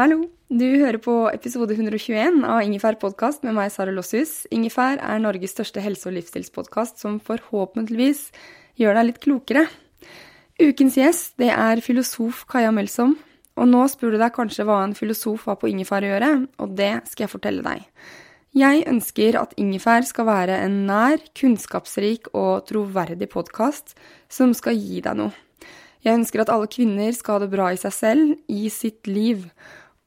Hallo, du hører på episode 121 av Ingefær podcast med meg, Sara Lossius. Ingefær Norges største helse- og livsstilspodcast som forhåpentligvis gjør deg litt klokere. Ukens gjest, det filosof Kaja Melsom, og nå spør du deg kanskje hva en filosof har på ingefær å gjøre, og det skal jeg fortelle deg. Jeg ønsker at ingefær skal være en nær, kunnskapsrik og troverdig podcast som skal gi deg noe. Jeg ønsker at alle kvinner skal ha det bra I seg selv, I sitt liv.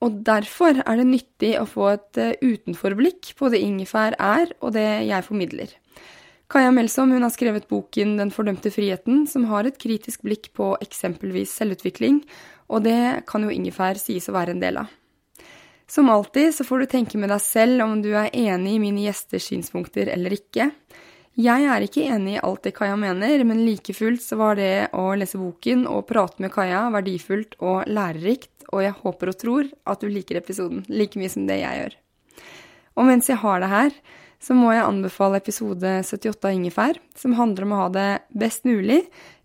Og derfor det nyttig å få et utenforblikk på det ingefær og det jeg formidler. Kaja Melsom hun har skrevet boken Den fördömte friheten, som har et kritisk blikk på eksempelvis selvutvikling, og det kan jo ingefær sies å være en del av. Som alltid så får du tenke med deg selv om du enig I mine gjesters synspunkter eller ikke. Jeg ikke enig I alt det Kaja mener, men like fullt så var det å lese boken og prate med Kaja verdifullt og lærerikt, og jeg håper og tror at du liker episoden, like mye som det jeg gjør. Og mens jeg har det her, så må jeg anbefale episode 78 av Ingefær, som handler om å ha det best mulig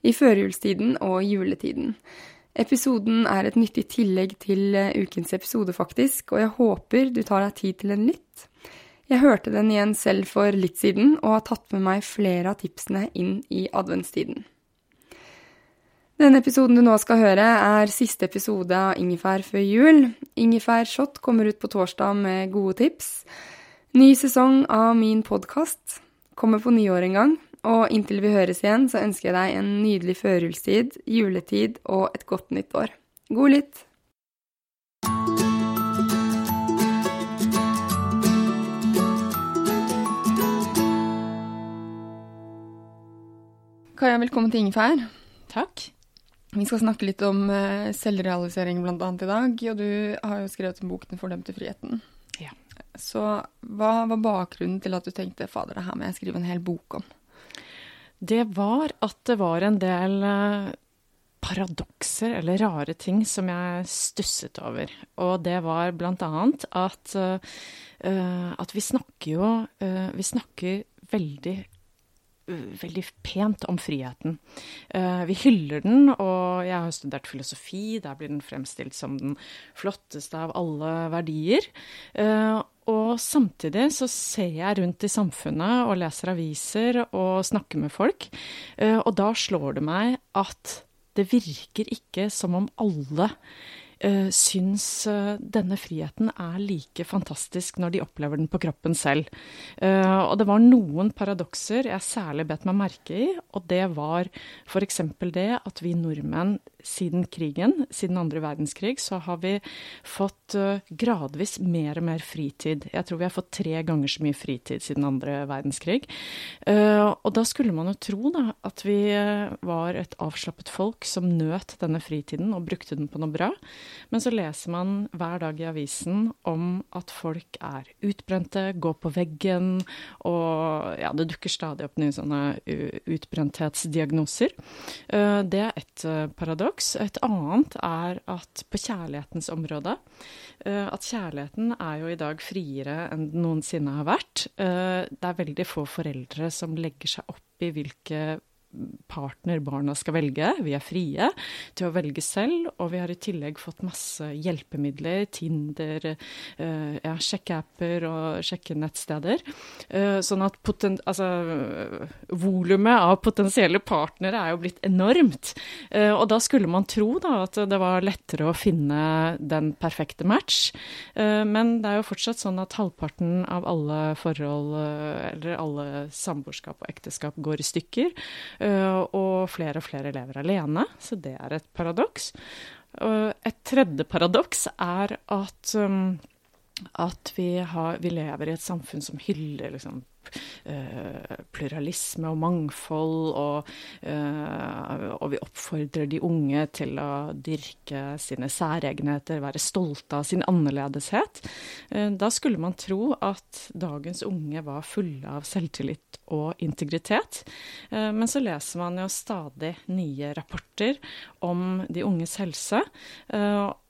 I førjulstiden og juletiden. Episoden et nyttig tillegg til ukens episode faktisk, og jeg håper du tar deg tid til en lytt. Jeg hørte den igjen selv for litt siden, og har tatt med meg flere av tipsene inn I adventstiden. Denne episoden du nå skal høre siste episode av Ingefær før jul. Ingefær Shot kommer ut på torsdag med gode tips. Ny sesong av min podcast kommer på nyår en gang, og inntil vi høres igjen så ønsker jeg deg en nydelig førjulstid, juletid og et godt nytt år. God lytt! Kaja, velkommen til Ingefær. Takk. Vi skal snakke litt om selvrealisering blant annet I dag, og du har jo skrevet en bok Den fördömte friheten. Ja. Så hva var bakgrunnen til at du tenkte, fader, det her må jeg skrive en hel bok om? Det var at det var en del paradokser eller rare ting som jeg stusset over. Og det var blant annet at vi snakker veldig pent om friheten. Vi hyller den, og jeg har studert filosofi, der blir den fremstilt som den flotteste av alle verdier. Og samtidig så ser jeg rundt I samfunnet, og leser aviser, og snakker med folk, og da slår det meg at det virker ikke som om alle syns denne friheten like fantastisk når de opplever den på kroppen selv. Og det var noen paradokser jeg særlig bet meg merke I, og det var for eksempel det at vi nordmenn siden 2. verdenskrig, så har vi fått gradvis mer og mer fritid. Jeg tror vi har fått 3 ganger så mye fritid siden 2. verdenskrig. Og da skulle man jo tro da, at vi var et avslappet folk som nøt denne fritiden og brukte den på noe bra. Men så leser man hver dag I avisen om at folk utbrente, går på veggen, og ja, det dukker stadig opp nye sånne utbrenthetsdiagnoser. Det et paradoks. Et annet at på kjærlighetens område, at kjærligheten jo I dag friere enn den noensinne har vært. Det veldig få foreldre som legger seg opp I hvilke partner barna skal velge. Vi er frie til å velge selv, og vi har i tillegg fått masse hjelpemidler, Tinder, sjekkeapper og sjekkenettsteder. Sånn at volumet av potensielle partnere er jo blitt enormt. Og da skulle man tro da, at det var lettere å finne den perfekte match. Men det er jo fortsatt sånn at halvparten av alle forhold, eller alle samboerskap og ekteskap går i stykker, og flere lever alene, så det er et paradoks. Et tredje paradoks er at vi lever i et samfunn som hyller pluralisme og mangfold, og vi oppfordrer de unge til å dyrke sine særegenheter, være stolte av sin annerledeshet. Da skulle man tro at dagens unge var fulle av selvtillit og integritet, men så leser man jo stadig nye rapporter om de unges helse,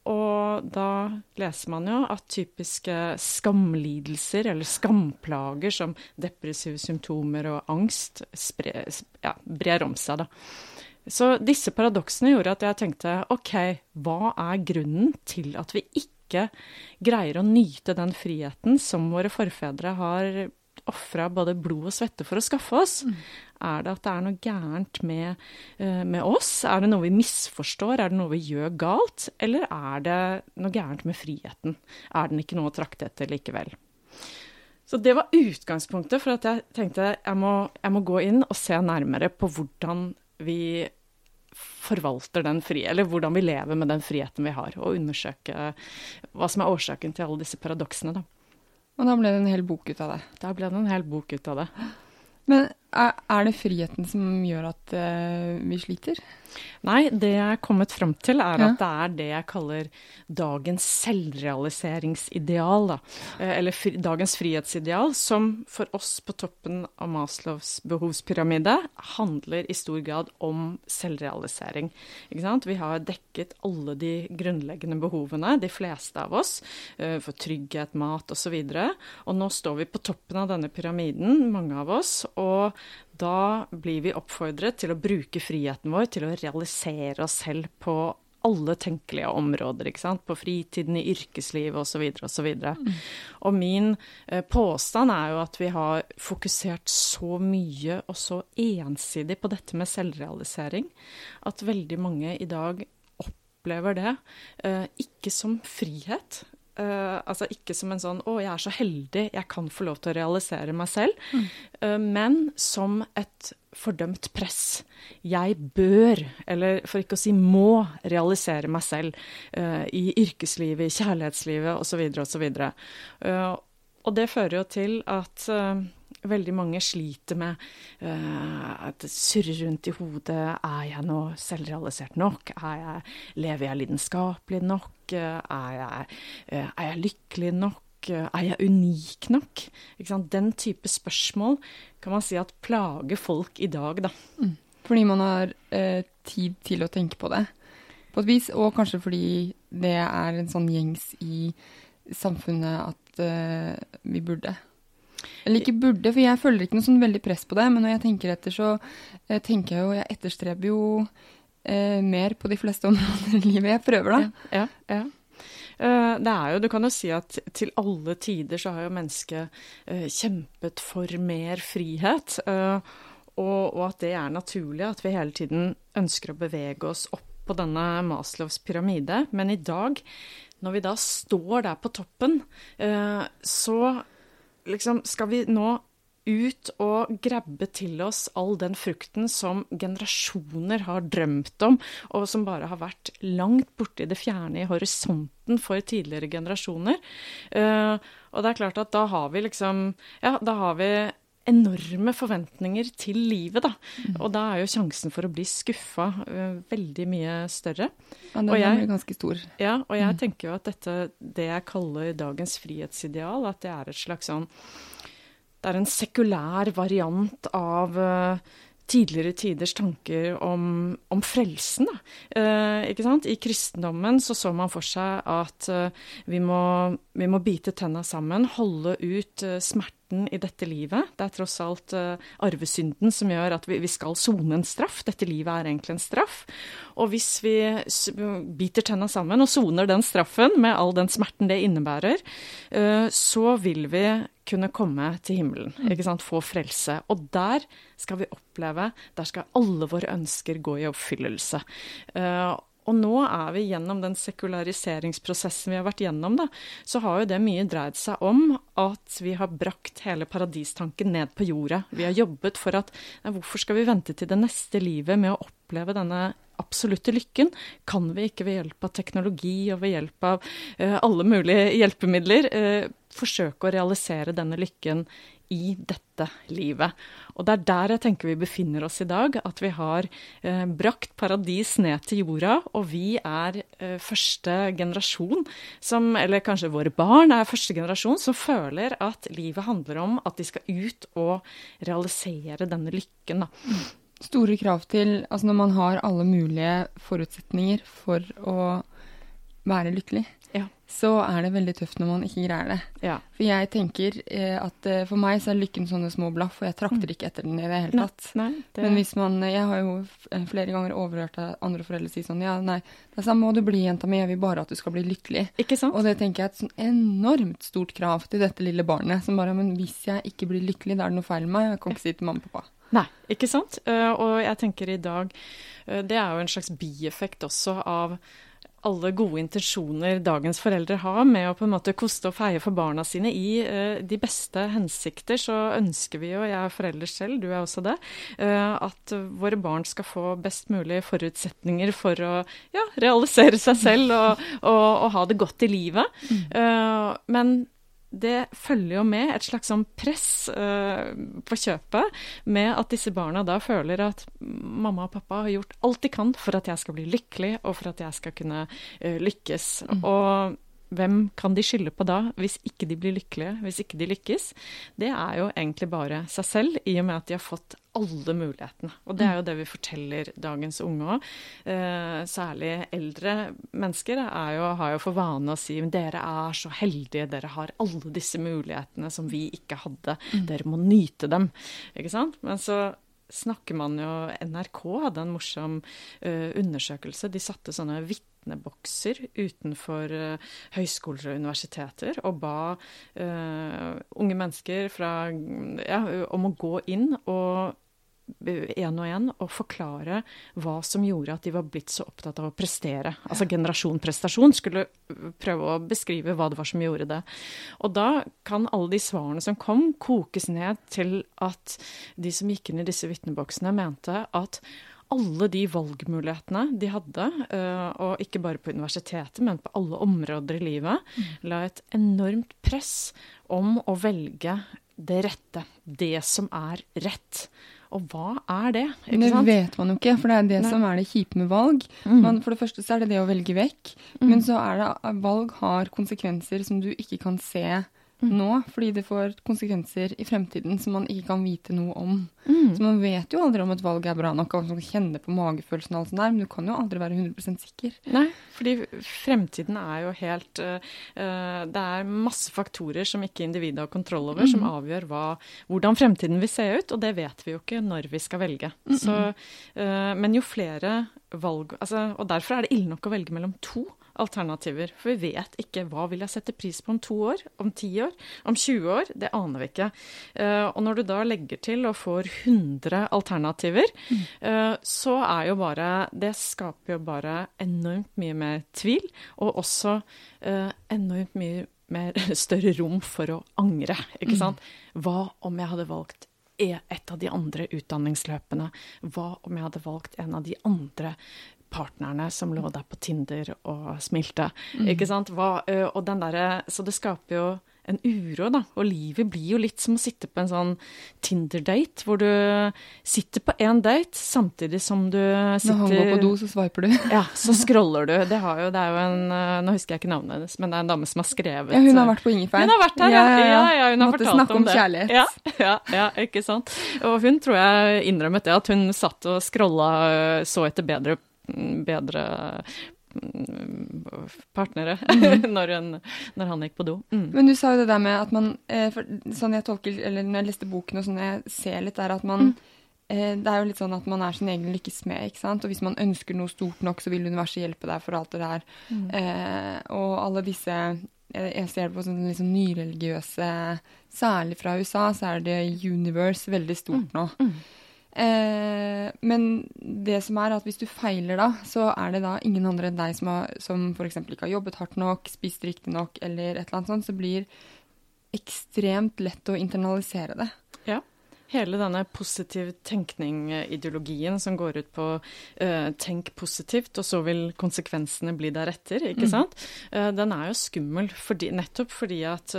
og da leser man jo at typiske skamlidelser eller skamplager som depressive symptomer og angst brer om seg. Da. Så disse paradoksene gjorde at jeg tenkte, ok, hva er grunnen til at vi ikke greier å nyte den friheten som våre forfedre har offret både blod og svette for å skaffe oss? Er det at det er noe gærent med oss? Er det noe vi misforstår? Er det noe vi gjør galt? Eller er det noe gærent med friheten? Er den ikke noe å trakte etter likevel? Så det var utgangspunktet for at jeg tenkte jeg må gå inn og se nærmere på hvordan vi forvalter den friheten, eller hvordan vi lever med den friheten vi har, og undersøke hva som er årsaken til alle disse paradoksene da. Og da ble det en hel bok ut av det. Men er det friheten som gjør at vi sliter? Nei, det jeg har kommet frem til er at det er det jeg kaller dagens selvrealiseringsideal, da. Eller dagens frihetsideal, som for oss på toppen av Maslows behovspyramide handler i stor grad om selvrealisering. Ikke sant? Vi har dekket alle de grunnleggende behovene, de fleste av oss, for trygghet, mat og så videre. Og nå står vi på toppen av denne pyramiden, mange av oss, og da blir vi oppfordret til å bruke friheten vår til å realisere oss selv på alle tenkelige områder, ikke sant? På fritiden, i yrkeslivet og så videre og så videre. Og min påstand er jo at vi har fokusert så mye og så ensidig på dette med selvrealisering, at veldig mange i dag opplever det ikke som frihet, ikke som en sånn, jeg er så heldig, jeg kan få lov til å realisere meg selv, men som et fordømt press. Jeg bør, eller for ikke å si må, realisere meg selv i yrkeslivet, i kjærlighetslivet, og så videre, og så videre. Og det fører jo til at veldig mange sliter med at det surrer rundt i hodet. Er jeg nå selvrealisert nok? Lever jeg lidenskapelig nok? Er jeg lykkelig nok? Er jeg unik nok? Ikke sant? Den type spørsmål kan man si at plager folk i dag, da. Fordi man har tid til å tenke på det, på et vis, og kanskje fordi det er en sånn gjengs i samfunnet at vi burde. Eller ikke burde, for jeg føler ikke noe sånn veldig press på det, men når jeg tenker etter så tenker jeg jo, jeg etterstreber jo mer på de fleste områder i livet jeg prøver da. Ja. Det er jo, du kan jo si at til alle tider så har jo mennesket kjempet for mer frihet, og at det er naturlig at vi hele tiden ønsker å bevege oss opp på denne Maslows pyramide, men i dag, når vi da står der på toppen, så skal vi nå ut og grabbe til oss all den frukten som generasjoner har drømt om, og som bare har vært langt borte i det fjerne i horisonten for tidligere generasjoner. Og det er klart at da har vi enorme forventninger til livet, da. Og da er jo sjansen for å bli skuffet veldig mye større. Ja, den er ganske stor. Ja, og jeg tenker jo at det jeg kaller dagens frihetsideal, at det er et slags det er en sekulær variant av tidligere tiders tanker om frelsen. Ikke sant? I kristendommen så man for seg at vi må bite tennene sammen, holde ut smerten i dette livet. Det tross alt arvesynden som gjør at vi skal sone en straff. Dette livet egentlig en straff. Og hvis vi biter tennene sammen og soner den straffen med all den smerten det innebærer, så vil vi kunne komme til himmelen, ikke sant? Få frelse. Og der skal vi oppleve, der skal alle våre ønsker gå i oppfyllelse. Og nå vi gjennom den sekulariseringsprosessen vi har vært gjennom, da, så har jo det mye dreid seg om at vi har brakt hele paradistanken ned på jorda. Vi har jobbet for at, hvorfor skal vi vente til det neste livet med å oppleve denne absolutte lykken? Kan vi ikke ved hjelp av teknologi og ved hjelp av alle mulige hjelpemidler forsøke å realisere denne lykken i dette livet? Og det der jeg tenker vi befinner oss i dag, at vi har brakt paradis ned til jorda, og vi første generasjon som, eller kanskje våre barn første generasjon, som føler at livet handler om at de skal ut og realisere denne lykken, da. Store krav til, altså når man har alle mulige forutsetninger for å være lykkelig, ja. Så det veldig tøft når man ikke greier det. Ja. For jeg tenker at for meg så lykken sånne små blaff, og jeg trakter ikke etter den i det hele tatt. Nei, men hvis man, jeg har jo flere ganger overhørt andre foreldre si sånn, ja, nei, det samme må du bli, jenta mi, jeg vil bare at du skal bli lykkelig. Ikke sant? Og det tenker jeg et sånn enormt stort krav til dette lille barnet, som bare, men hvis jeg ikke blir lykkelig, da det noe feil med meg, jeg kan ikke si til mamma og pappa. Nei, ikke sant? Og jeg tenker i dag, det jo en slags bieffekt også av alle gode intensjoner dagens foreldre har med å på en måte koste og feie for barna sine i de beste hensikter, så ønsker vi jo, jeg forelder selv, du også det, at våre barn skal få best mulig forutsetninger for å realisere seg selv og ha det godt i livet. Men det følger jo med et slags sånn press på kjøpet, med at disse barna da føler at mamma og pappa har gjort alt de kan for at jeg skal bli lykkelig, og for at jeg skal kunne lykkes. Og hvem kan de skylde på da, hvis ikke de blir lykkelige, hvis ikke de lykkes? Det jo egentlig bare seg selv, i og med at de har fått alle mulighetene. Og det jo det vi forteller dagens unge også. Særlig eldre mennesker har jo for vane å si, dere så heldige, dere har alle disse mulighetene som vi ikke hadde. Dere må nyte dem, ikke sant? Men så snakker man jo, NRK hadde en morsom undersøkelse. De satte sånne vitnebokser utenfor høyskoler og universiteter og ba unge mennesker om å gå inn og en og forklare hva som gjorde at de var blitt så opptatt av å prestere. Altså generasjon prestasjon skulle prøve å beskrive hva det var som gjorde det. Og da kan alle de svarene som kom kokes ned til at de som gikk inn i disse vitneboksene mente at alle de valgmulighetene de hadde, og ikke bare på universitetet, men på alle områder i livet, la et enormt press om å velge det rette, det som rett. Og hva det? Ikke det sant? Vet man jo ikke, for det det Nei. Som det kjipe med valg. Man, for det første så det det å velge vekk, men så det valg har konsekvenser som du ikke kan se nå, fordi det får konsekvenser i fremtiden som man ikke kan vite noe om. Så man vet jo aldri om et valg bra nok, og man kjenner på magefølelsen og alt sånt der, men du kan jo aldri være 100% sikker. Nei, fordi fremtiden jo helt, det masse faktorer som ikke individet har kontroll over, som avgjør hvordan fremtiden vil se ut, og det vet vi jo ikke når vi skal velge. Så, men jo flere valg, altså, og derfor det ille nok å velge mellom to alternativer, for vi vet ikke hva vil jeg sette pris på om 2 år, om 10 år, om 20 år, det aner vi ikke. Og når du da legger til og får 100 alternativer, så jo bare, det skaper jo bare enormt mye mer tvil, og også enormt mye mer større rom for å angre, ikke sant? Hva om jeg hadde valgt et av de andre utdanningsløpene? Hva om jeg hadde valgt en av de andre partnerne som lå der på Tinder og smilte, ikke sant? Og den der, så det skaper jo en uro da, og livet blir jo litt som å sitte på en sånn Tinder-date, hvor du sitter på en date samtidig som du sitter... Når han går på do, så swiper du. Ja, så scroller du. Det er jo en... Nå husker jeg ikke navnet hennes, men det er en dame som har skrevet... Ja, hun har vært på Ingefær. Hun har vært her, ja, hun har fortalt om det. Måtte snakke om kjærlighet. Ja, ikke sant? Og hun tror jeg innrømmet det, at hun satt og scrollet så etter bedre partnere når han gikk på do. Men du sa jo det der med at man sånn jeg tolker, eller når jeg leste boken og sånn jeg ser litt der, at man det er jo litt sånn at man er sin egen lykkesmed, ikke sant? Og hvis man ønsker noe stort nok, så vil universet hjelpe deg for alt det der. Og alle disse jeg ser det på sånne liksom nyreligiøse, særlig fra USA, så er det universe veldig stort nå. Men det som er at hvis du feiler da, så er det da ingen andre enn deg som for eksempel ikke har jobbet hardt nok, spist riktig nok, eller et eller annet sånt, så blir ekstremt lett å internalisere det. Ja. Hele denne positiv tenkning-ideologien som går ut på tenk positivt, og så vil konsekvensene bli deretter, ikke sant? Den er jo skummel, nettopp fordi at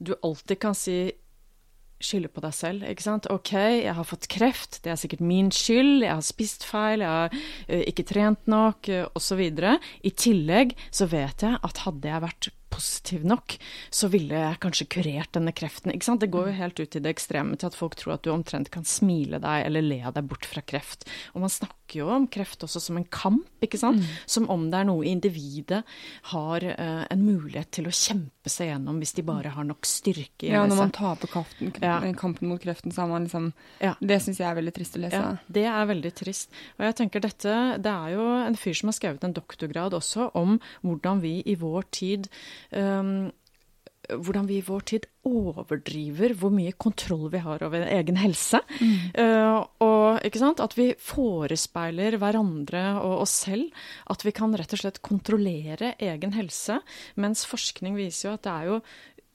du alltid kan si skylde på deg selv, ikke sant? Ok, jeg har fått kreft, det er sikkert min skyld, jeg har spist feil, jeg har ikke trent nok, og så videre. I tillegg så vet jeg at hadde jeg vært positiv nok, så ville jeg kanskje kurert denne kreften, ikke sant? Det går jo helt ut i det ekstreme til at folk tror at du omtrent kan smile deg eller le deg bort fra kreft. Og man snakker jo om kreft også som en kamp, ikke sant? Som om det er noe individet har en mulighet til å kjempe seg gjennom hvis de bare har nok styrke i seg. Ja, når man taper kampen mot kreften, så har man liksom... Ja. Det synes jeg er veldig trist å lese. Ja, det er veldig trist. Og jeg tenker det er jo en fyr som har skrevet en doktorgrad også om hvordan vi i vår tid... hvordan vi i vår tid overdriver hvor mye kontroll vi har over egen helse. Og ikke sant? At vi forespeiler hverandre og oss selv, at vi kan rett og slett kontrollere egen helse, mens forskning viser jo at det er jo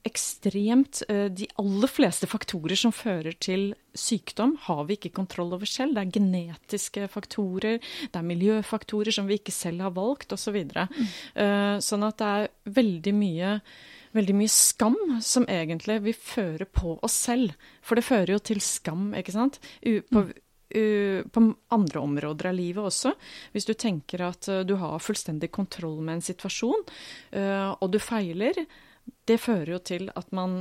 ekstremt, de aller fleste faktorer som fører til sykdom har vi ikke kontroll over selv. Det er genetiske faktorer, det er miljøfaktorer som vi ikke selv har valgt, og så videre. Sånn at det er veldig mye skam som egentlig vi fører på oss selv. For det fører jo til skam, ikke sant? På andre områder av livet også. Hvis du tenker at du har fullstendig kontroll med en situasjon, og du feiler, det fører jo til at man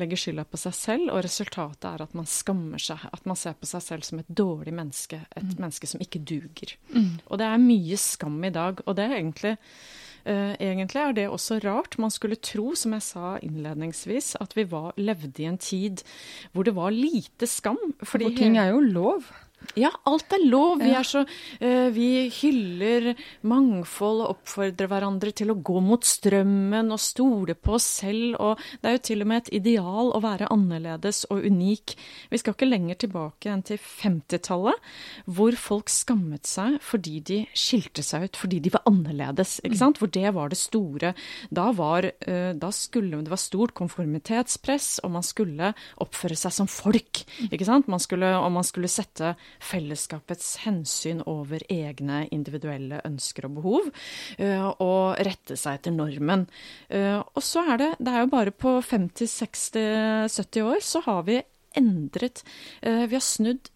legger skylda på seg selv, og resultatet er at man skammer seg, at man ser på seg selv som et dårlig menneske, et menneske som ikke duger. Og det er mye skam i dag, og det er egentlig er det også rart. Man skulle tro, som jeg sa innledningsvis, at vi levde i en tid hvor det var lite skam. Fordi for ting er jo lov. Ja, alt er lov. Vi er så vi hyller mangfold og oppfordrer hverandre til å gå mot strømmen og stole på oss selv, og det er jo til og med et ideal å være annerledes og unik. Vi skal ikke lenger tilbake enn til 50-tallet, hvor folk skammet seg fordi de skilte seg ut, fordi de var annerledes, ikke sant? For det var det store. Det var stort konformitetspress, og man skulle oppføre seg som folk, ikke sant? Man skulle sette fellesskapets hensyn over egne individuelle ønsker og behov, og rette seg etter normen. Og så er det er jo bare på 50, 60, 70 år, så har vi endret, vi har snudd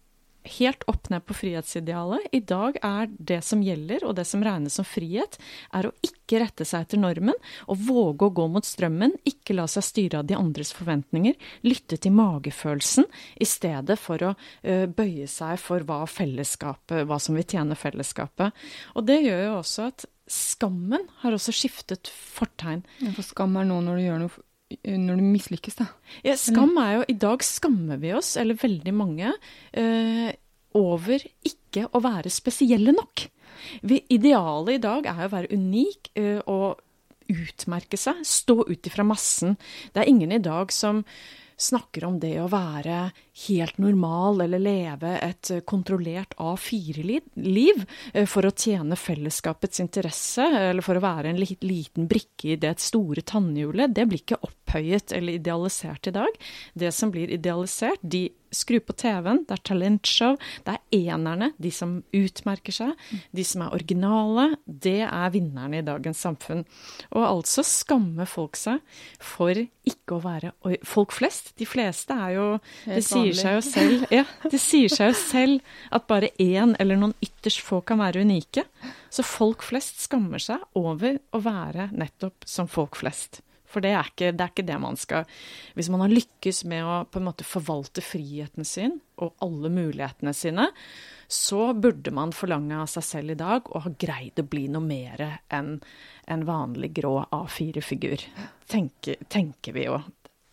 helt opp ned på frihetsidealet. I dag er det som gjelder, og det som regnes som frihet, er å ikke rette seg etter normen, og våge å gå mot strømmen, ikke la seg styre av de andres forventninger, lytte til magefølelsen, i stedet for å bøye seg for hva som vil tjene fellesskapet. Og det gjør jo også at skammen har også skiftet fortegn. Ja, for skam er nå når du gjør noe når du mislykkes da. Ja, skam er jo, i dag skammer vi oss, eller veldig mange, over ikke å være spesielle nok. Idealet i dag er å være unik og utmerke seg, stå ut ifra massen. Det er ingen i dag som snakker om det å være helt normal eller leve et kontrollert A4-liv for å tjene fellesskapets interesse eller for å være en liten brikke I det store tannhjulet, det blir ikke opphøyet eller idealisert I dag. Det som blir idealisert, de skru på TV-en, det talentshow, det enerne, de som utmerker seg, de som originale, det vinnerne I dagens samfunn. Og altså skammer folk seg for ikke å være folk flest. De fleste jo, det sier seg jo selv, ja, det sier seg jo selv at bare en eller noen ytterst få kan være unike. Så folk flest skammer seg over å være nettopp som folk flest. For det ikke det man skal. Hvis man har lykkes med å på en måte forvalte friheten sin og alle mulighetene sine, så burde man forlange av seg selv I dag og ha greid å bli noe mer enn en vanlig grå A4-figur, tenker vi jo.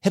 Hit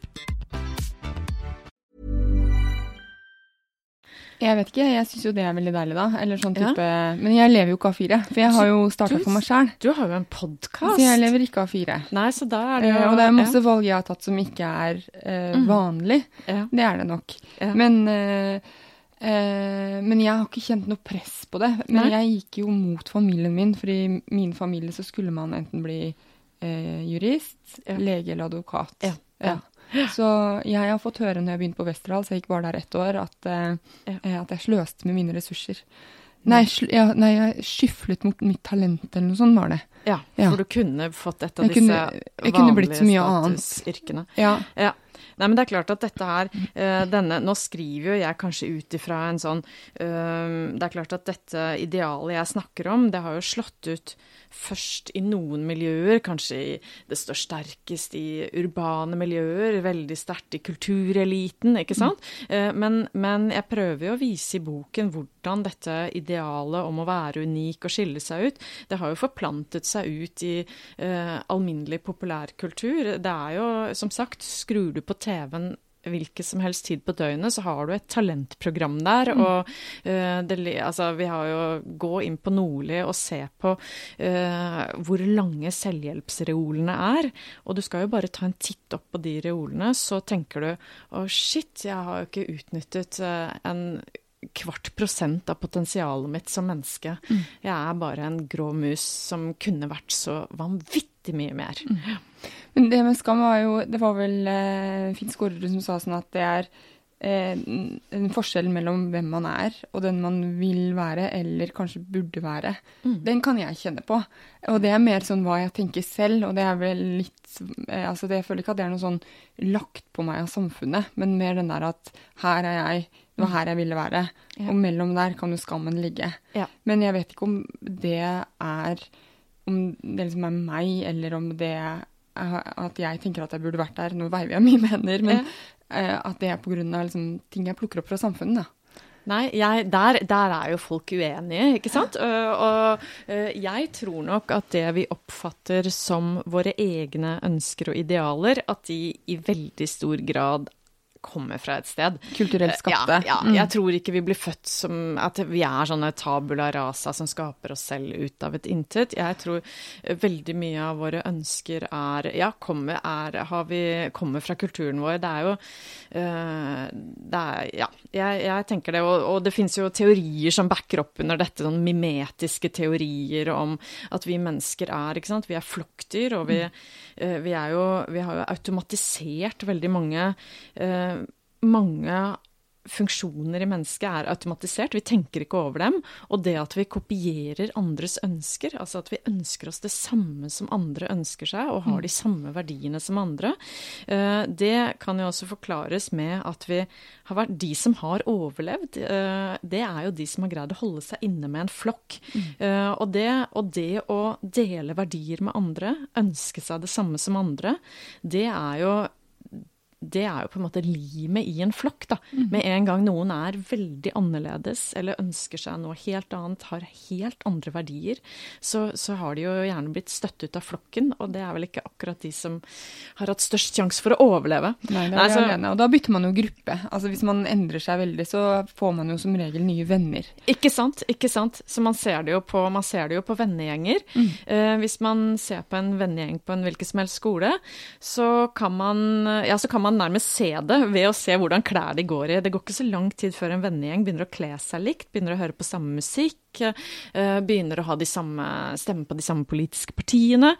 Jeg vet ikke, jeg synes jo det veldig deilig da, eller sånn type, ja. Men jeg lever jo ikke A4, for jeg har jo startet for meg selv. Du har jo en podcast. Så jeg lever ikke A4. Nei, så da det jo... og det masse valg jeg har tatt som ikke vanlig, det det nok. Ja. Men jeg har ikke kjent noe press på det, men jeg gikk jo mot familien min, for I min familie så skulle man enten bli jurist, lege eller advokat. Ja. Så jeg har fått høre når jeg begynte på Vesterdal, så jeg gikk bare der 1 år, at jeg sløste med mine ressurser. Nei, jeg skyfflet mot mitt talent eller noe sånt var det. Ja, for du kunne fått et av disse vanlige statusyrkene. Ja. Nei, men det klart at dette her, nå skriver jo jeg kanskje ut ifra en sånn, det klart at dette idealet jeg snakker om, det har jo slått ut først I noen miljøer, kanskje det står sterkest I urbane miljøer, veldig sterkt I kultureliten, ikke sant? Men jeg prøver jo å vise I boken hvordan dette idealet om å være unik og skille seg ut, det har jo forplantet seg ut I alminnelig populærkultur. Det jo, som sagt, skrur du på TV-en hvilket som helst tid på døgnet, så har du et talentprogram der, og vi har jo gå inn på Nordli og se på hvor lange selvhjelpsreolene og du skal jo bare ta en titt opp på de reolene, så tenker du, shit, jeg har jo ikke utnyttet en 0,25% av potensialet mitt som menneske. Jeg bare en grå mus som kunne vært så vanvittig mye mer. Men det med skam var jo, det var vel Finn Skårerud som sa sånn at det en forskjell mellom hvem man og den man vil være, eller kanskje burde være. Den kan jeg kjenne på. Og det mer sånn hva jeg tenker selv, og det vel litt, jeg føler ikke at det noe sånn lagt på meg av samfunnet, men mer den der at her jeg, det var her jeg ville være, og mellom der kan jo skammen ligge. Ja. Men jeg vet ikke om det om det liksom meg, eller om det at jeg tenker at jeg burde vært der, nå veiver jeg mine hender, men at det på grunn av liksom, ting jeg plukker opp fra samfunnet da. Nei, der jo folk uenige, ikke sant? Og jeg tror nok at det vi oppfatter som våre egne ønsker og idealer, at de I veldig stor grad kommer fra et sted. Kulturelt skapte. Ja, ja. Jeg tror ikke vi blir født som at vi sånne tabula rasa som skaper oss selv ut av et intet. Jeg tror veldig mye av våre ønsker kommer fra kulturen vår. Det jo, jeg tenker det, og det finnes jo teorier som backer opp under dette, sånn mimetiske teorier om at vi mennesker ikke sant? Vi flokkdyr, og vi har jo automatisert veldig mange funksjoner I mennesket automatisert, vi tenker ikke over dem, og det at vi kopierer andres ønsker, altså at vi ønsker oss det samme som andre ønsker seg, og har de samme verdiene som andre, det kan jo også forklares med at vi har vært de som har overlevd, det jo de som har greid å holde seg inne med en flokk, og det å dele verdier med andre, ønske seg det samme som andre, det jo på en måte limet I en flokk da. Med en gang noen veldig annerledes, eller ønsker seg noe helt annet, har helt andre verdier, så har de jo gjerne blitt støtt ut av flokken, og det vel ikke akkurat de som har hatt størst sjans for å overleve. Nei, så alene. Og da bytter man jo gruppe. Altså hvis man endrer seg veldig, så får man jo som regel nye venner. Ikke sant? Så man ser det jo på vennegjenger. Hvis man ser på en vennegjeng på en hvilken som helst skole, så kan man nærmest se det ved å se hvordan klær de går I. Det går ikke så lang tid før en vennegjeng begynner å kle seg likt, begynner å høre på samme musikk, begynner å ha stemme på de samme politiske partiene.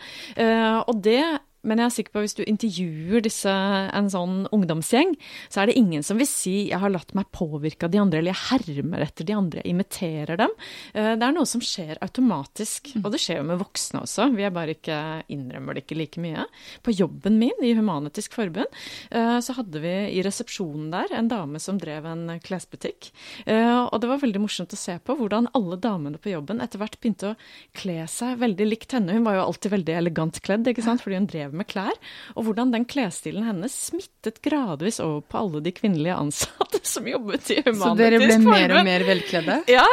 Men jeg sikker på at hvis du intervjuer en sånn ungdomsgjeng, så det ingen som vil si jeg har latt meg påvirke av de andre, eller jeg hermer etter de andre, jeg imiterer dem. Det noe som skjer automatisk, og det skjer jo med voksne også. Vi bare ikke innrømmer det ikke like mye. På jobben min I Human-Etisk Forbund, så hadde vi I resepsjonen der en dame som drev en klesbutikk. Og det var veldig morsomt å se på hvordan alle damene på jobben etter hvert begynte å kle seg veldig likt henne. Hun var jo alltid veldig elegant kledd, ikke sant? Fordi hun drev med klær, og hvordan den klesstilen hennes smittet gradvis over på alle de kvinnelige ansatte som jobbet I Human-Etisk Forbund. Så dere ble mer og mer velkledde? Ja,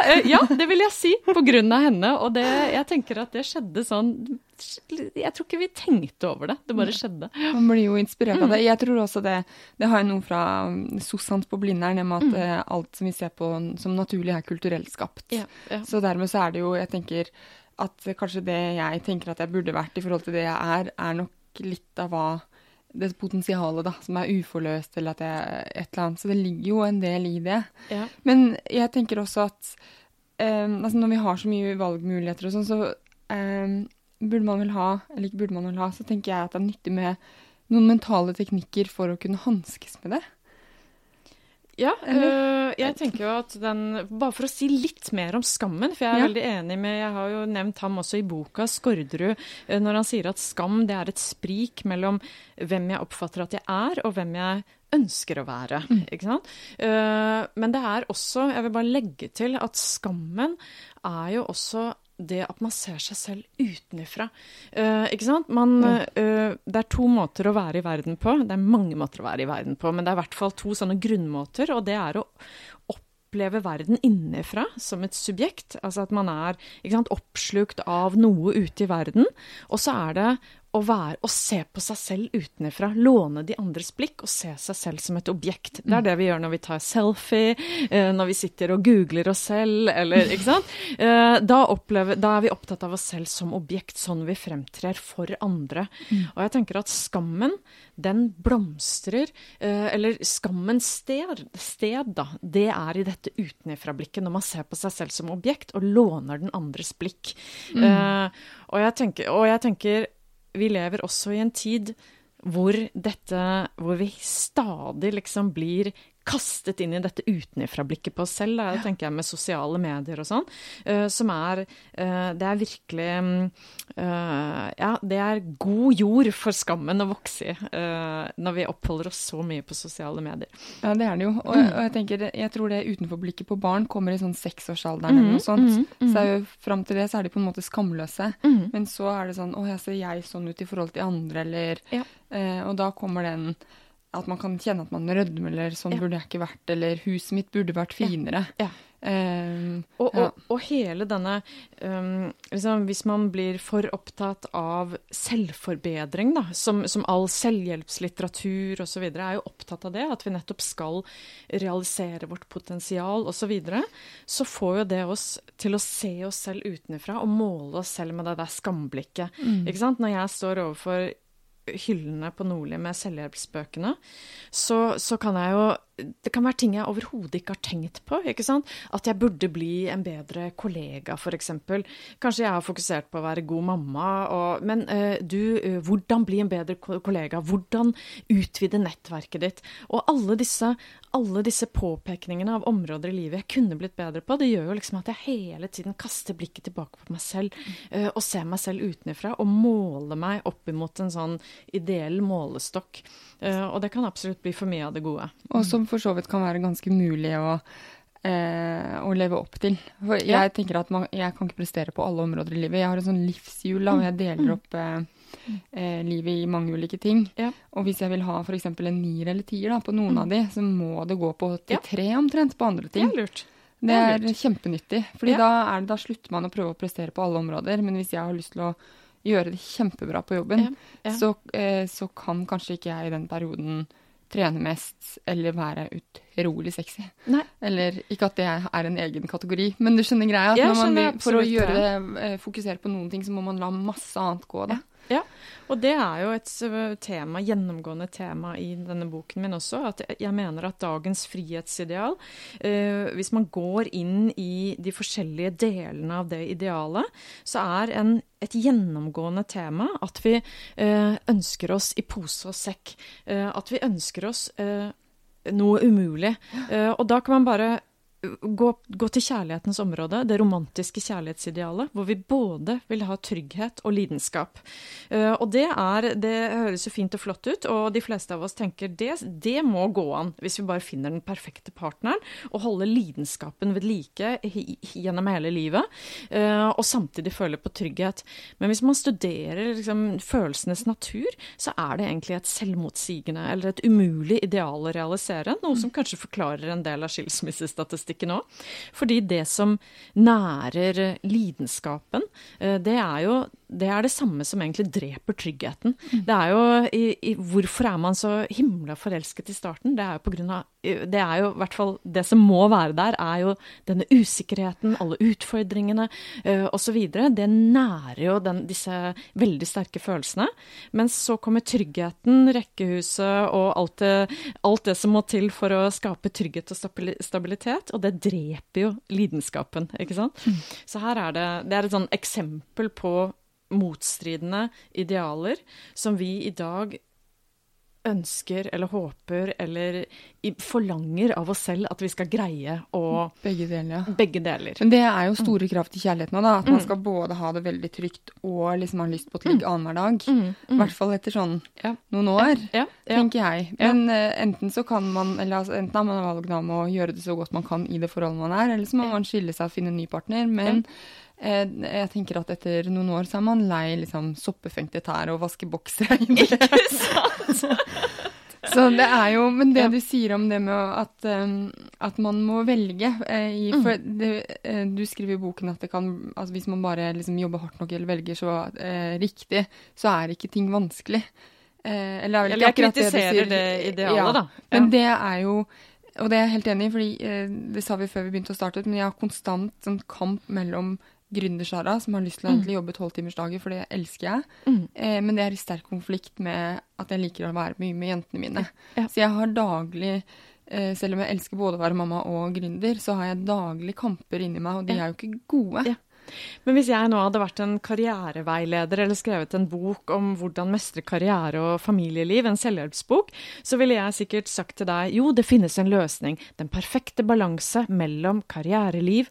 det vil jeg si, på grunn av henne, og jeg tenker at det skjedde sånn, jeg tror ikke vi tenkte over det, det bare skjedde. Man blir jo inspirert av det. Jeg tror også det har noe fra Susanne på Blindern, med at alt som vi ser på som naturlig kulturelt skapt. Ja. Så dermed så det jo, jeg tenker, at kanskje det jeg tenker at jeg burde vært I forhold til det jeg nok litt av hva det potensialet da, som uforløst eller at det et eller annet, så det ligger jo en del I det. Ja. Men jeg tenker også at når vi har så mye valgmuligheter og sånn, så burde man vel ha, så tenker jeg at det nyttig med noen mentale teknikker for å kunne hanskes med det. Ja, jeg tenker jo at bare for å si litt mer om skammen, for jeg veldig enig med, jeg har jo nevnt ham også I boka, Skårderud, når han sier at skam, det et sprik mellom hvem jeg oppfatter at jeg og hvem jeg ønsker å være, ikke sant? Men det også, jeg vil bare legge til, at skammen jo også det at man ser seg selv utenifra. Ikke sant? Det to måter å være I verden på. Det mange måter å være I verden på, men det I hvert fall to sånne grunnmåter, og det å oppleve verden innifra som et subjekt, altså at man ikke sant, oppslukt av noe ute I verden, og så det å se på seg selv utenifra, låne de andres blikk og se seg selv som et objekt. Det det vi gjør når vi tar selfie, når vi sitter og googler oss selv, eller, ikke sant? Da vi opptatt av oss selv som objekt, sånn vi fremtrer for andre. Og jeg tenker at skammen, den blomstrer, eller skammens sted da, det I dette utenifra blikket, når man ser på seg selv som objekt og låner den andres blikk. Og jeg tenker vi lever også I en tid hvor vi stadig liksom blir kastet inn I dette utenifra blikket på oss selv, da tenker jeg med sosiale medier og sånn, som det virkelig, ja, det god jord for skammen å vokse I, når vi oppholder oss så mye på sosiale medier. Ja, det det jo, og jeg tror det utenfor blikket på barn kommer I sånn 6-årsalderen eller noe sånt, så jo frem til det så det på en måte skamløse, men så det sånn, åh, jeg ser jeg sånn ut I forhold til andre, eller, og da kommer den At man kan kjenne at man rødmer, eller sånn ja. Burde jeg ikke vært, eller huset mitt burde vært finere. Ja. Og hele denne, liksom, hvis man blir for opptatt av selvforbedring, da, som all selvhjelpslitteratur og så videre, er jo opptatt av det, at vi nettopp skal realisere vårt potensial og så videre, så får jo det oss til å se oss selv utenfra og måle oss selv med det der skamblikket. Mm. Ikke sant? Når jeg står overfor hyllene på Nordli med selvhjelpsbøkene, så kan jeg jo, det kan være ting jeg overhodet ikke har tenkt på, ikke sant? At jeg burde bli en bedre kollega, for eksempel. Kanskje jeg har fokusert på å være god mamma, men hvordan bli en bedre kollega? Hvordan utvide nettverket ditt? Og alle disse påpekningene av områder i livet jeg kunne blitt bedre på, det gjør jo liksom at jeg hele tiden kaster blikket tilbake på meg selv, og ser meg selv utenfra, og måler meg opp imot en sånn ideell målestokk. Og det kan absolutt bli for mye av det gode. Og som for så vidt kan være ganske mulig å leve opp til. For jeg tenker at jeg kan ikke prestere på alle områder i livet. Jeg har en sånn livshjul, og jeg deler opp livet i mange ulike ting. Ja. Og hvis jeg vil ha for eksempel en 9 eller 10 da, på noen av de, så må det gå på til 3 omtrent på andre ting. Det er lurt. Det er kjempenyttig, fordi da slutter man å prøve å prestere på alle områder, men hvis jeg har lyst til å gjøre det kjempebra på jobben, så kan kanskje ikke jeg i den perioden trene mest, eller være utrolig sexy. Nei. Eller, ikke at det er en egen kategori, men du skjønner greia, at når man vil, for å fokusere på noen ting, så må man la masse annet gå, da. Ja, og det er jo et tema, gjennomgående tema i denne boken min også, at jeg mener at dagens frihetsideal, hvis man går inn i de forskjellige delene av det idealet, så er et gjennomgående tema at vi ønsker oss i pose og sekk, at vi ønsker oss noe umulig, og da kan man bare Gå til kjærlighetens område, det romantiske kjærlighetsidealet, hvor vi både vil ha trygghet og lidenskap. Og det høres jo fint og flott ut, og de fleste av oss tenker det må gå an, hvis vi bare finner den perfekte partneren, og holde lidenskapen ved like gjennom hele livet, og samtidig føle på trygghet. Men hvis man studerer liksom, følelsenes natur, så er det egentlig et selvmotsigende, eller et umulig ideal å realisere, noe som kanskje forklarer en del av skilsmissestatistikken. Nå. Fordi det som nærer lidenskapen, det er det samme som egentlig dreper tryggheten. Det er jo, hvorfor er man så himla forelsket i starten? Det er jo på grunn av, det er jo i hvert fall, det som må være der, er jo denne usikkerheten, alle utfordringene og så videre. Det nærer jo disse veldig sterke følelsene. Men så kommer tryggheten, rekkehuset og alt det som må til for å skape trygghet og stabilitet, og det dreper jo lidenskapen, ikke sant? Så her er det er et sånn eksempel på motstridende idealer som vi i dag ønsker eller håper eller forlanger av oss selv at vi skal greie og begge deler. Men det er jo store krav til kjærligheten nå da, at man skal både ha det veldig trygt og liksom ha lyst på trygg annenhver dag, i hvert fall etter sånn noen år, tenker jeg. Men enten så kan man, eller enten har man valgt om å gjøre det så godt man kan i det forholdet man er, eller så må man skille seg og finne en ny partner, men jeg tenker at etter noen år så er man lei liksom soppefengte tær og vaske bokser. Ikke sant? Så det er jo, men det du sier om det med at man må velge, for du skriver i boken at det kan, altså hvis man bare liksom jobber hardt nok eller velger så riktig, så er ikke ting vanskelig. Eller jeg kritiserer det idealet da. Men det er jo, og det er jeg helt enig i, fordi det sa vi før vi begynte å starte ut, men jeg har konstant sånn kamp mellom gründer-Sara, som har lyst til å jobbe 12-timersdager, for det elsker jeg, men det er i sterk konflikt med at jeg liker å være mye med jentene mine. Ja. Så jeg har daglig, selv om jeg elsker både å være mamma og gründer, så har jeg daglig kamper inni meg, og de er jo ikke gode. Ja. Men hvis jeg nå hadde vært en karriereveileder eller skrevet en bok om hvordan mestre karriere og familieliv, en selvhjelpsbok, så ville jeg sikkert sagt til deg, jo, det finnes en løsning, den perfekte balanse mellom karriereliv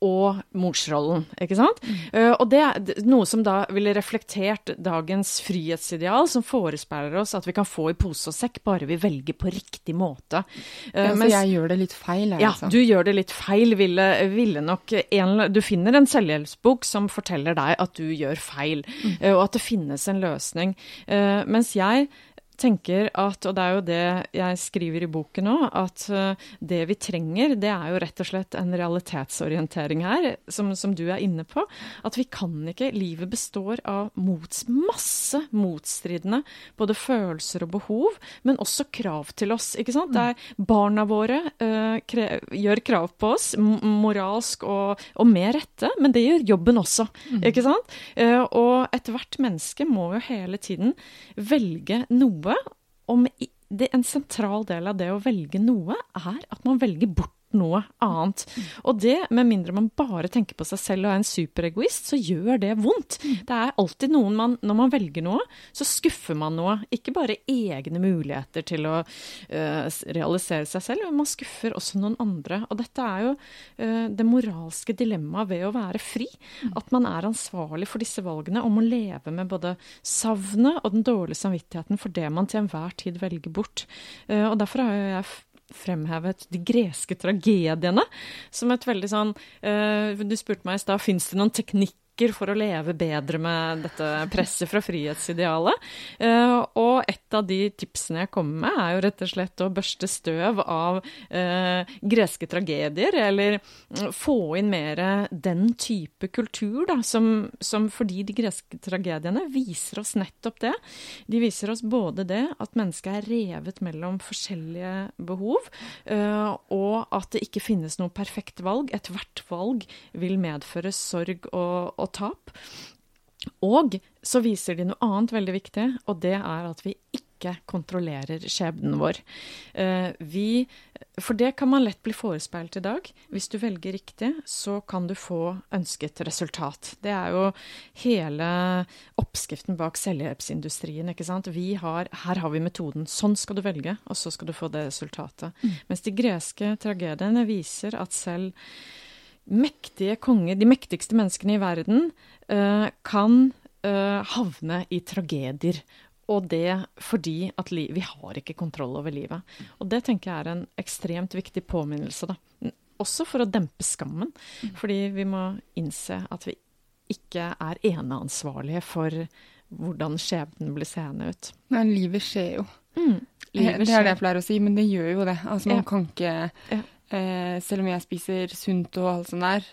og morsrollen, ikke sant? Og det er noe som da ville reflektert dagens frihetsideal, som forespeiler oss at vi kan få i pose og sekk, bare vi velger på riktig måte. Så jeg gjør det litt feil, her, altså. Ja, du gjør det litt feil, ville nok du finner en selvhjelpsbok som forteller deg at du gjør feil, og at det finnes en løsning. Mens jeg tenker at, og det jo det jeg skriver i boken nå, at det vi trenger, det jo rett og slett en realitetsorientering her, som du inne på, at vi kan ikke, livet består av masse motstridende, både følelser og behov, men også krav til oss, ikke sant? Barna våre gjør krav på oss, moralsk og med rette, men det gjør jobben også, ikke sant? Og et hvert menneske må jo hele tiden velge noe, og en sentral del av det å velge noe at man velger bort noe annet. Og det, med mindre man bare tenker på seg selv og en superegoist, så gjør det vondt. Det alltid noen når man velger noe, så skuffer man noe. Ikke bare egne muligheter til å realisere seg selv, men man skuffer også noen andre. Og dette jo det moralske dilemmaet ved å være fri, at man ansvarlig for disse valgene og må leve med både savnet og den dårlige samvittigheten for det man til enhver tid velger bort. Og derfor har jo jeg fremhevet de greske tragediene som et veldig sånn du spurte meg i sted, finnes det noen teknikker for å leve bedre med dette presset fra frihetsidealet? Og et av de tipsene jeg kommer med jo rett og slett å børste støv av greske tragedier, eller få inn mer den type kultur da, som fordi de greske tragediene viser oss nettopp det. De viser oss både det at mennesket revet mellom forskjellige behov, og at det ikke finnes noe perfekt valg. Et hvert valg vil medføre sorg og tap. Og så viser de noe annet veldig viktig, og det at vi ikke kontrollerer skjebnen vår. For det kan man lett bli forespeilt i dag. Hvis du velger riktig, så kan du få ønsket resultat. Det jo hele oppskriften bak selvhjelpsindustrien, ikke sant? Her har vi metoden. Sånn skal du velge, og så skal du få det resultatet. Mens de greske tragediene viser at selv mektige konger, de mektigste menneskene i verden, kan havne i tragedier. Og det fordi at vi har ikke kontroll over livet. Og det tenker jeg en ekstremt viktig påminnelse da. Også for å dempe skammen. Fordi vi må innse at vi ikke eneansvarlige for hvordan skjebnen blir seende ut. Nei, livet skjer jo. Livet skjer. Det det jeg pleier å si, men det gjør jo det. Altså man kan ikke... Ja. Selv om jeg spiser sunt og alt sånt der,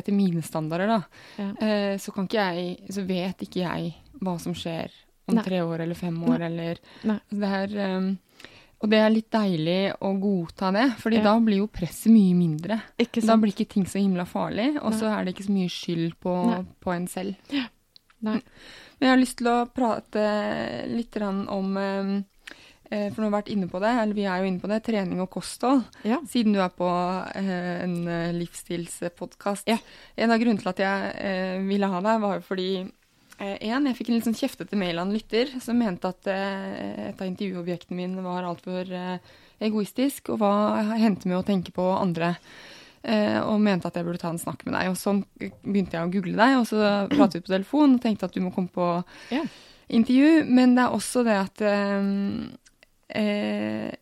etter mine standarder da, så vet ikke jeg hva som skjer om 3 år eller 5 år. Eller, det og det litt deilig å godta det, fordi da blir jo presset mye mindre. Da blir ikke ting så himla farlig, og så det ikke så mye skyld på en selv. Ja. Men jeg har lyst til å prate litt om... For nå har vi vært inne på det, eller vi jo inne på det, trening og kosthold, siden du på en livsstilspodcast. Ja. En av grunnene til at jeg ville ha deg var jo fordi, jeg fikk en litt sånn kjeftete mail av en lytter, som mente at et av intervjuobjektene mine var alt for egoistisk, og hva hendte med å tenke på andre, og mente at jeg burde ta en snakk med deg. Og sånn begynte jeg å google deg, og så pratet vi på telefon, og tenkte at du må komme på intervju, men det også det at...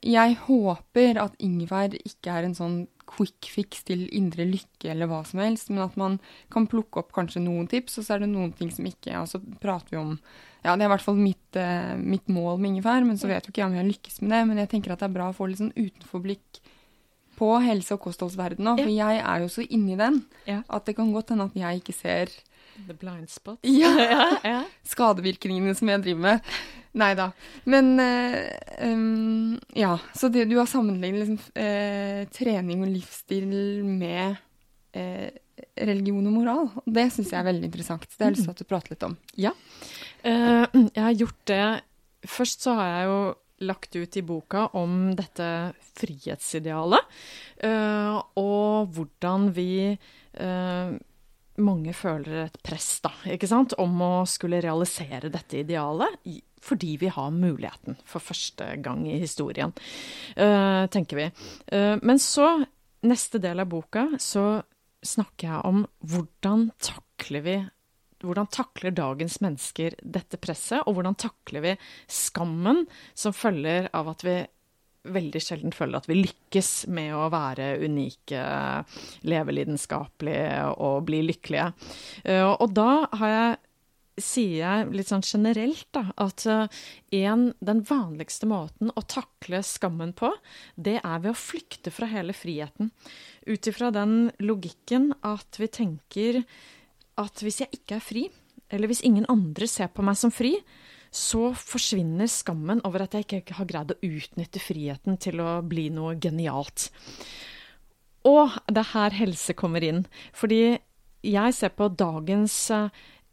jeg håper at Ingefær ikke en sånn quick fix til indre lykke eller hva som helst, men at man kan plukke opp kanskje noen tips, og så det noen ting som ikke, og så prater vi om, det i hvert fall mitt mål med Ingefær, men så vet jo ikke om jeg lykkes med det, men jeg tenker at det bra å få litt sånn utenforblikk på helse- og kostholdsverdenen, for jeg jo så inne i den, at det kan godt hende at jeg ikke ser the blind spots. Skadevirkningene som jeg driver med. Neida. Men så det, du har sammenlignet trening og livsstil med religion og moral. Det synes jeg veldig interessant. Det har jeg lyst til at du prater litt om. Ja. Jeg har gjort det. Først så har jeg jo lagt ut i boka om dette frihetsidealet, og hvordan vi... mange føler et press da, ikke sant, om å skulle realisere dette idealet, fordi vi har muligheten for første gang i historien, tenker vi. Men så, neste del av boka, så snakker jeg om hvordan takler dagens mennesker dette presset, og hvordan takler vi skammen som følger av at vi veldig sjelden føler at vi lykkes med å være unike, leve lidenskapelige og bli lykkelige. Og da har jeg sier jeg litt sånn generelt da, at den vanligste måten å takle skammen på, det ved å flykte fra hele friheten. Utifrån den logikken at vi tenker at hvis jeg ikke fri, eller hvis ingen andre ser på meg som fri, så forsvinner skammen over at jeg ikke har greid å utnytte friheten til å bli noe genialt. Og det her helse kommer inn, fordi jeg ser på dagens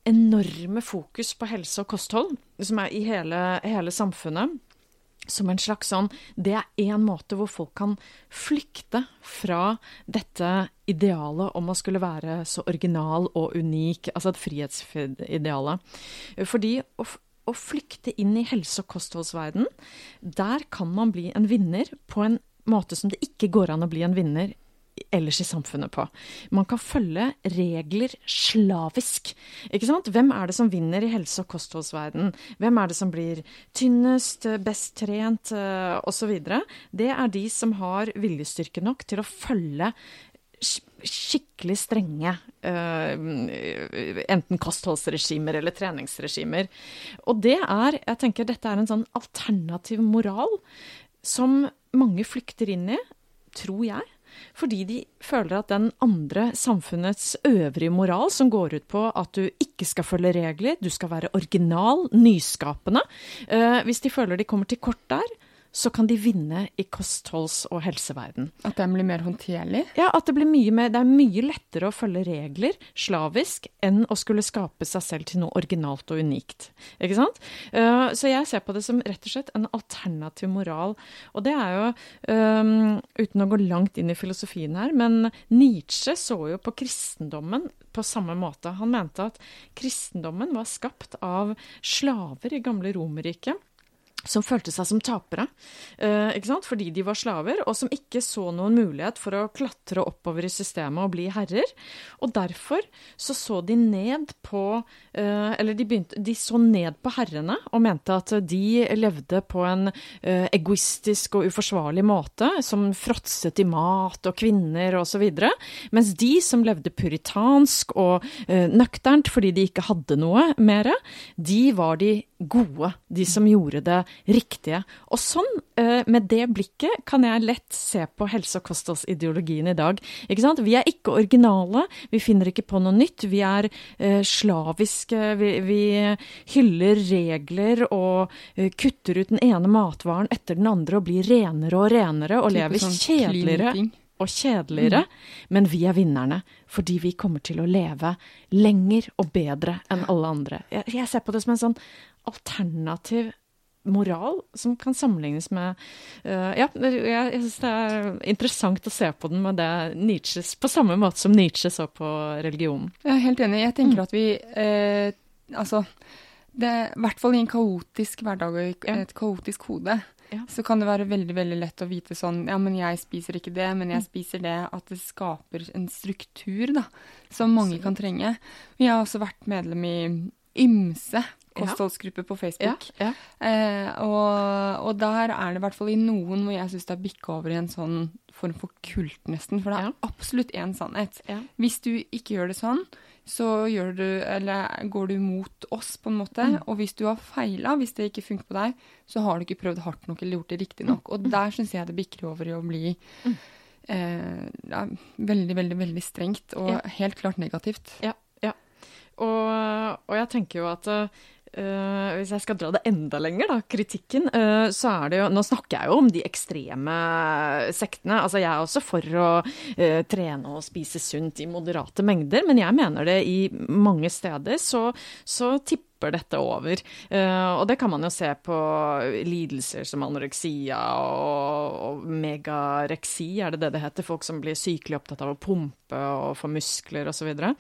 enorme fokus på helse og kosthold, som i hele samfunnet, som en slags sånn, det en måte hvor folk kan flykte fra dette idealet om å skulle være så original og unik, altså et frihetsideale. Fordi å flykte inn i helse- og kostholdsverden, der kan man bli en vinner på en måte som det ikke går an å bli en vinner ellers i samfunnet på. Man kan følge regler slavisk, ikke sant? Hvem det som vinner i helse- og kostholdsverden? Hvem det som blir tynnest, best trent, og så videre? Det de som har viljestyrke nok til å følge skikkelig strenge enten kostholdsregimer eller treningsregimer. Og det jeg tenker, dette en sånn alternativ moral som mange flykter inn i, tror jeg, fordi de føler at den andre samfunnets øvrige moral som går ut på at du ikke skal følge regler, du skal være original, nyskapende. Hvis de føler de kommer til kort der, så kan de vinne i kostholds- og helseverden. At den blir mer håndterlig? Ja, at det blir det mye lettere å følge regler slavisk enn å skulle skape seg selv til noe originalt og unikt. Ikke sant? Så jeg ser på det som rett og slett en alternativ moral. Og det jo, uten å gå langt inn i filosofien her, men Nietzsche så jo på kristendommen på samme måte. Han mente at kristendommen var skapt av slaver i gamle Romerriket, som følte seg som tapere, ikke sant? Fordi de var slaver, og som ikke så noen mulighet for å klatre oppover i systemet og bli herrer. Og derfor så de ned på, eller de så ned på herrene, og mente at de levde på en egoistisk og uforsvarlig måte, som fråtset i mat og kvinner og så videre, mens de som levde puritansk og nøkternt, fordi de ikke hadde noe mere, de var de gode, de som gjorde det riktige. Og sånn, med det blikket kan jeg lett se på helse- og kostholdsideologien i dag. Ikke sant? Vi ikke originale, vi finner ikke på noe nytt, vi slaviske, vi hyller regler og kutter ut den ene matvaren etter den andre og blir renere og renere og lever kjedeligere, men vi vinnerne, fordi vi kommer til å leve lenger og bedre enn alle andre. Jeg ser på det som en sånn alternativ moral som kan sammenlignes med jeg synes det interessant å se på den med det Nietzsche, på samme måte som Nietzsche så på religionen. Jeg helt enig. Jeg tenker at vi i hvert fall i en kaotisk hverdag og et kaotisk hode, så kan det være veldig, veldig lett å vite sånn, ja, men jeg spiser ikke det, men jeg spiser det, at det skaper en struktur da, som mange kan trenge. Jeg har også vært medlem i ymse kostholdsgruppe på Facebook, og der det i hvert fall i noen hvor jeg synes det bikket over i en sånn form for kult nesten, for det absolutt en sannhet. Hvis du ikke gjør det sånn, så går du mot oss på en måte, og hvis du har feilet, hvis det ikke funker på deg, så har du ikke prøvd hardt nok eller gjort det riktig nok, og der synes jeg det bikker over i å bli veldig, veldig, veldig strengt, og helt klart negativt. Og jeg tenker jo at hvis jeg skal dra det enda lenger da, kritikken, så det jo, nå snakker jeg jo om de ekstreme sektene, altså jeg også for å trene og spise sunt i moderate mengder, men jeg mener det i mange steder, så tipper dette over. Og det kan man jo se på lidelser som anoreksia og megareksi, det heter, folk som blir sykelig opptatt av å pumpe og få muskler og så videre.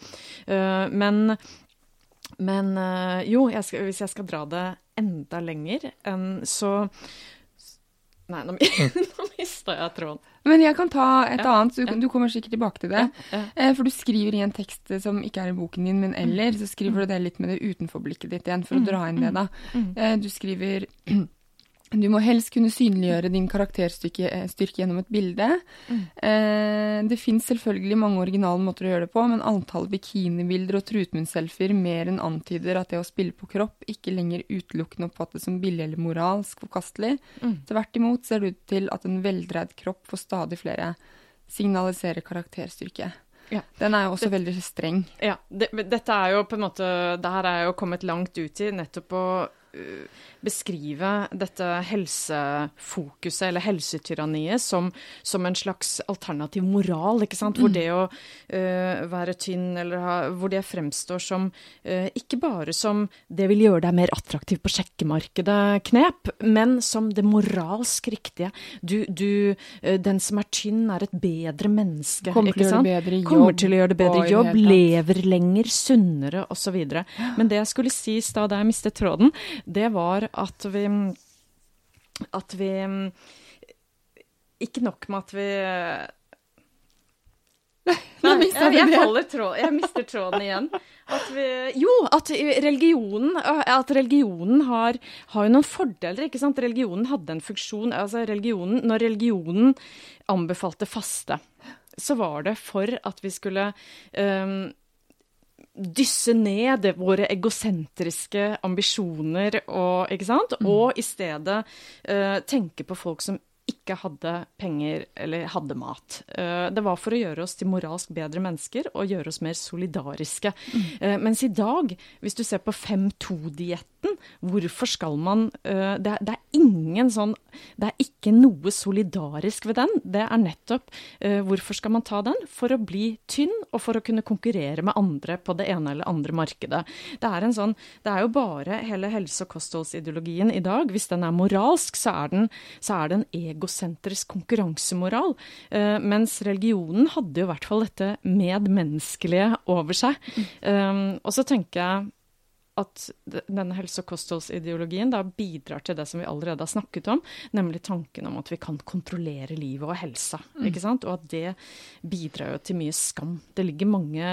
Men jo, hvis jeg skal dra det enda lenger, så... Nei, nå mister jeg tråden. Men jeg kan ta et annet, du kommer sikkert tilbake til det. For du skriver i en tekst som ikke i boken din, men så skriver du det litt med det utenforblikket ditt igjen, for å dra inn det da. Du skriver... Du må helst kunne synliggjøre din karakterstyrke gjennom et bilde. Det finnes selvfølgelig mange originale måter å gjøre det på, men antall bikinibilder og trutmunnselfier mer enn antyder at det å spille på kropp ikke lenger utelukkende oppfattes som billig eller moralsk forkastelig. Tvert imot ser det ut til at en veldreid kropp for stadig flere signaliserer karakterstyrke. Ja. Den är också väldigt sträng. Ja, detta är ju på en måte det här är ju kommit långt ut I nettopp att beskriva detta hälsofokus eller hälsotyranni som en slags alternativ moral, ikke sant? Hvor det att vara tynn eller ha hvor det fremstår som ikke bare som det vill göra dig mer attraktiv på sjekkemarkedet knep, men som det moralsk riktige. Den som tynn ett bättre människa, kommer till att göra det bättre jobb, lever längre, sunnere och så vidare. Men det jag skulle si da jeg mistet tråden, det var att vi ikke nok med att vi jag mister tråden igen att religionen har ju någon fördelar, inte sant? Religionen hade en funktion, alltså religionen när religionen anbefalte faste så var det för att vi skulle dysse ned våre egocentriske ambisjoner og, ikke sant? Og I stedet tenke på folk som ikke hadde penger eller hadde mat. Det var for å gjøre oss til moralsk bedre mennesker og gjøre oss mer solidariske. Mens I dag, hvis du ser på 5-2-dietten, hvorfor skal man... det ingen sånn... Det ikke noe solidarisk ved den. Det nettopp... hvorfor skal man ta den? For å bli tynn og for å kunne konkurrere med andre på det ene eller andre markedet. Det en sånn... Det jo bare hele helse- og kostholdsideologien I dag. Hvis den moralsk, så er den egocentrisk konkurransemoral, mens religionen hadde jo I hvert fall dette medmenneskelige over seg. Og så tenker jeg at denne helse- og kostholdsideologien da bidrar til det som vi allerede har snakket om, nemlig tanken om at vi kan kontrollere livet og helsa, ikke sant? Og at det bidrar jo til mye skam. Det ligger mange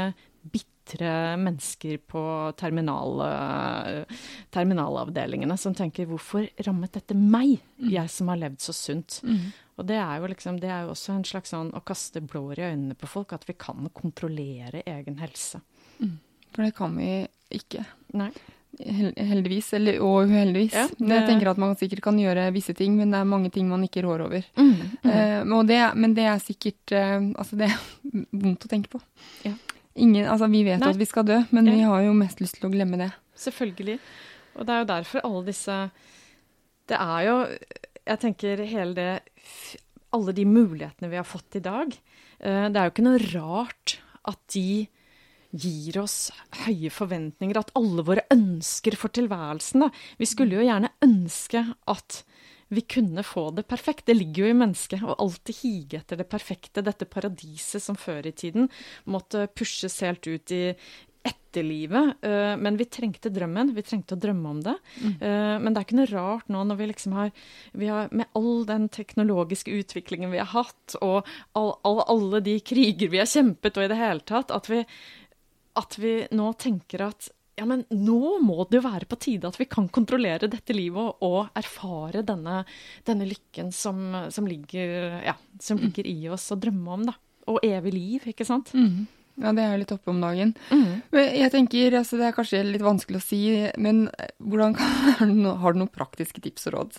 bittre mennesker på terminalavdelingene som tenker, hvorfor rammet dette meg? Jeg som har levd så sunt. Og det jo liksom, det jo også en slags sånn å kaste blår I øynene på folk, at vi kan kontrollere egen helse. For det kan vi ikke. Nei. Heldigvis, eller, og uheldigvis. Ja, det... Jeg tenker at man sikkert kan gjøre visse ting, men det mange ting man ikke rår over. Men det sikkert, altså det vondt å tenke på. Ja. Ingen, altså vi vet at vi skal dø, men vi har jo mest lyst til å glemme det. Selvfølgelig. Og det jo derfor alle disse... Det jo... Jeg tenker hele det... Alle de mulighetene vi har fått I dag, det jo ikke noe rart at de gir oss høye forventninger, at alle våre ønsker for tilværelsen. Da. Vi skulle jo gjerne ønske at vi kunne få det perfekt. Det ligger jo I mennesket, og alltid hige etter det perfekte, dette paradiset som før I tiden måtte pushes helt ut I etterlivet. Men vi trengte drømmen, vi trengte å drømme om det. Men det ikke noe rart nå når vi liksom har med all den teknologiske utviklingen vi har hatt, og alle de kriger vi har kjempet, og I det hele tatt, at vi nå tenker at ja, men nå må det jo være på tide at vi kan kontrollere dette livet og erfare denne lykken som ligger I oss og drømme om, da. Og evig liv, ikke sant? Ja, det jo litt oppe om dagen. Men jeg tenker, altså, det kanskje litt vanskelig å si, men hvordan har du noen praktiske tips og råd?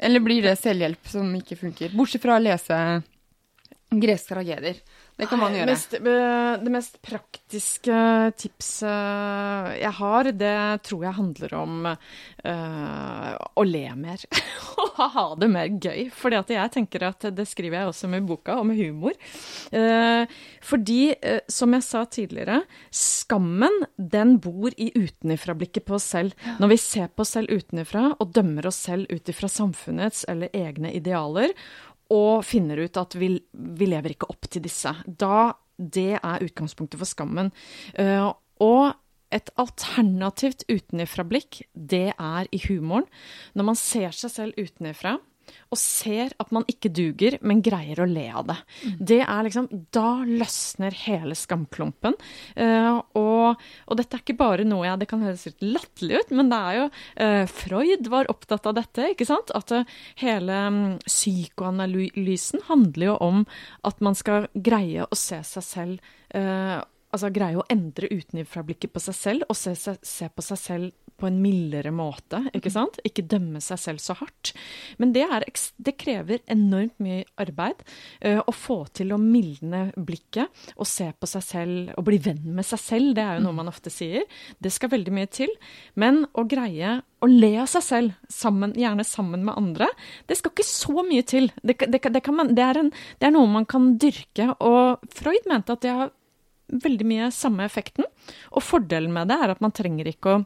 Eller blir det selvhjelp som ikke funker? Bortsett fra å lese greske tragedier. Det kan man gjøre. Det mest praktiske tipset jeg har, det tror jeg handler om å le mer og ha det mer gøy. Fordi at jeg tenker at det skriver jeg også med boka om humor. Fordi, som jeg sa tidligere, skammen den bor I utenifra-blikket på oss selv. Når vi ser på oss selv utenifra og dømmer oss selv utifra samfunnets eller egne idealer, og finner ut at vi lever ikke opp til disse. Da det utgangspunktet for skammen. Og et alternativt utenifra-blikk, det I humoren. Når man ser seg selv utenifra, og ser at man ikke duger, men greier å le av det. Det liksom, da løsner hele skamklumpen. Og dette ikke bare noe det kan høres litt lattelig ut, men det jo, Freud var opptatt av dette, ikke sant? At hele psykoanalysen handler jo om at man skal greie å se seg selv, altså greie å endre utenfra-blikket på seg selv, og se på seg selv på en mildere måte, ikke sant? Ikke dømme seg selv så hardt. Men det krever enormt mye arbeid å få til å mildne blikket og se på seg selv, og bli venn med seg selv, det jo noe man ofte sier. Det skal veldig mye til, men å greie å le av seg selv, gjerne sammen med andre, det skal ikke så mye til. Det noe man kan dyrke, og Freud mente at det har veldig mye samme effekten, og fordelen med det at man trenger ikke å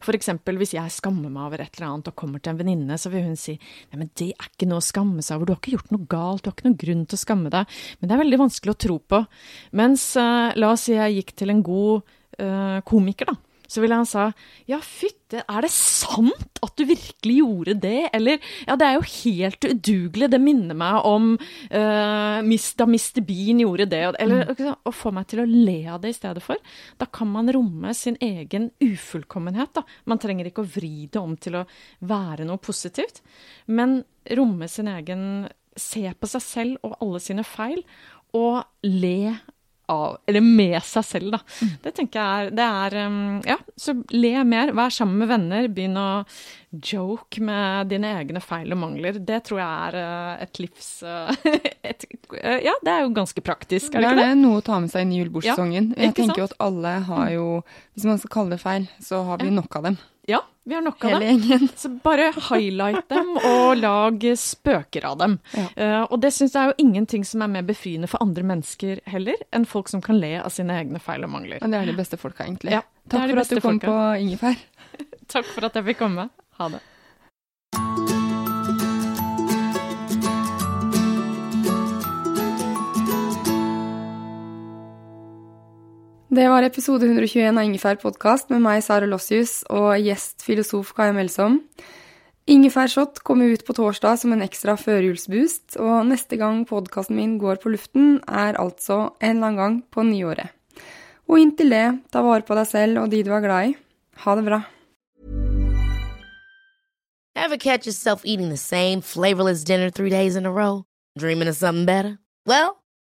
For eksempel, hvis jeg skammer meg over et eller annet og kommer til en venninne, så vil hun si «Nei, men det ikke noe å skamme seg over, du har ikke gjort noe galt, du har ikke noen grunn til å skamme deg». Men det veldig vanskelig å tro på. Mens, la oss si jeg gikk til en god komiker da, så ville han sa «Ja, fytte, det sant at du virkelig gjorde det?» Eller «Ja, det jo helt udugelig, det minner meg om da Mr. Bean gjorde det». Eller å få meg til å le av det I stedet for. Da kan man romme sin egen ufullkommenhet. Da. Man trenger ikke å vri det om til å være noe positivt, men romme sin egen, se på seg selv og alle sine feil, og le av, eller med seg selv da. Det tenker jeg ja, så le mer, vær sammen med venner, begynn å joke med dine egne feil og mangler. Det tror jeg et livs... ja, det jo ganske praktisk, det ikke det? Det noe å ta med seg inn I julebordsesongen. Ja, jeg tenker jo at alle har jo, hvis man skal kalle det feil, så har vi nok av dem. Ja, vi har nok av dem. Så bare highlight dem og lag spøker av dem. Ja. Og det synes jeg jo ingenting som mer befriende for andre mennesker heller, enn folk som kan le av sine egne feil og mangler. Og det de beste folka egentlig. Ja, Takk for at du kom på Ingefær. Takk for at jeg fikk komme. Ha det. Det var episode 121 av Ingefær podcast med meg, Sara Lossius, og gjestfilosof Kaja Melsom. Ingefær Shot kommer ut på torsdag som en ekstra førjulsboost, og neste gang podcasten min går på luften altså en eller annen gang på nyåret. Og inntil det, ta vare på deg selv og de du glad I. Ha det bra! Ever catch yourself eating the same flavorless dinner 3 days in a row? Dreaming of something better? Well,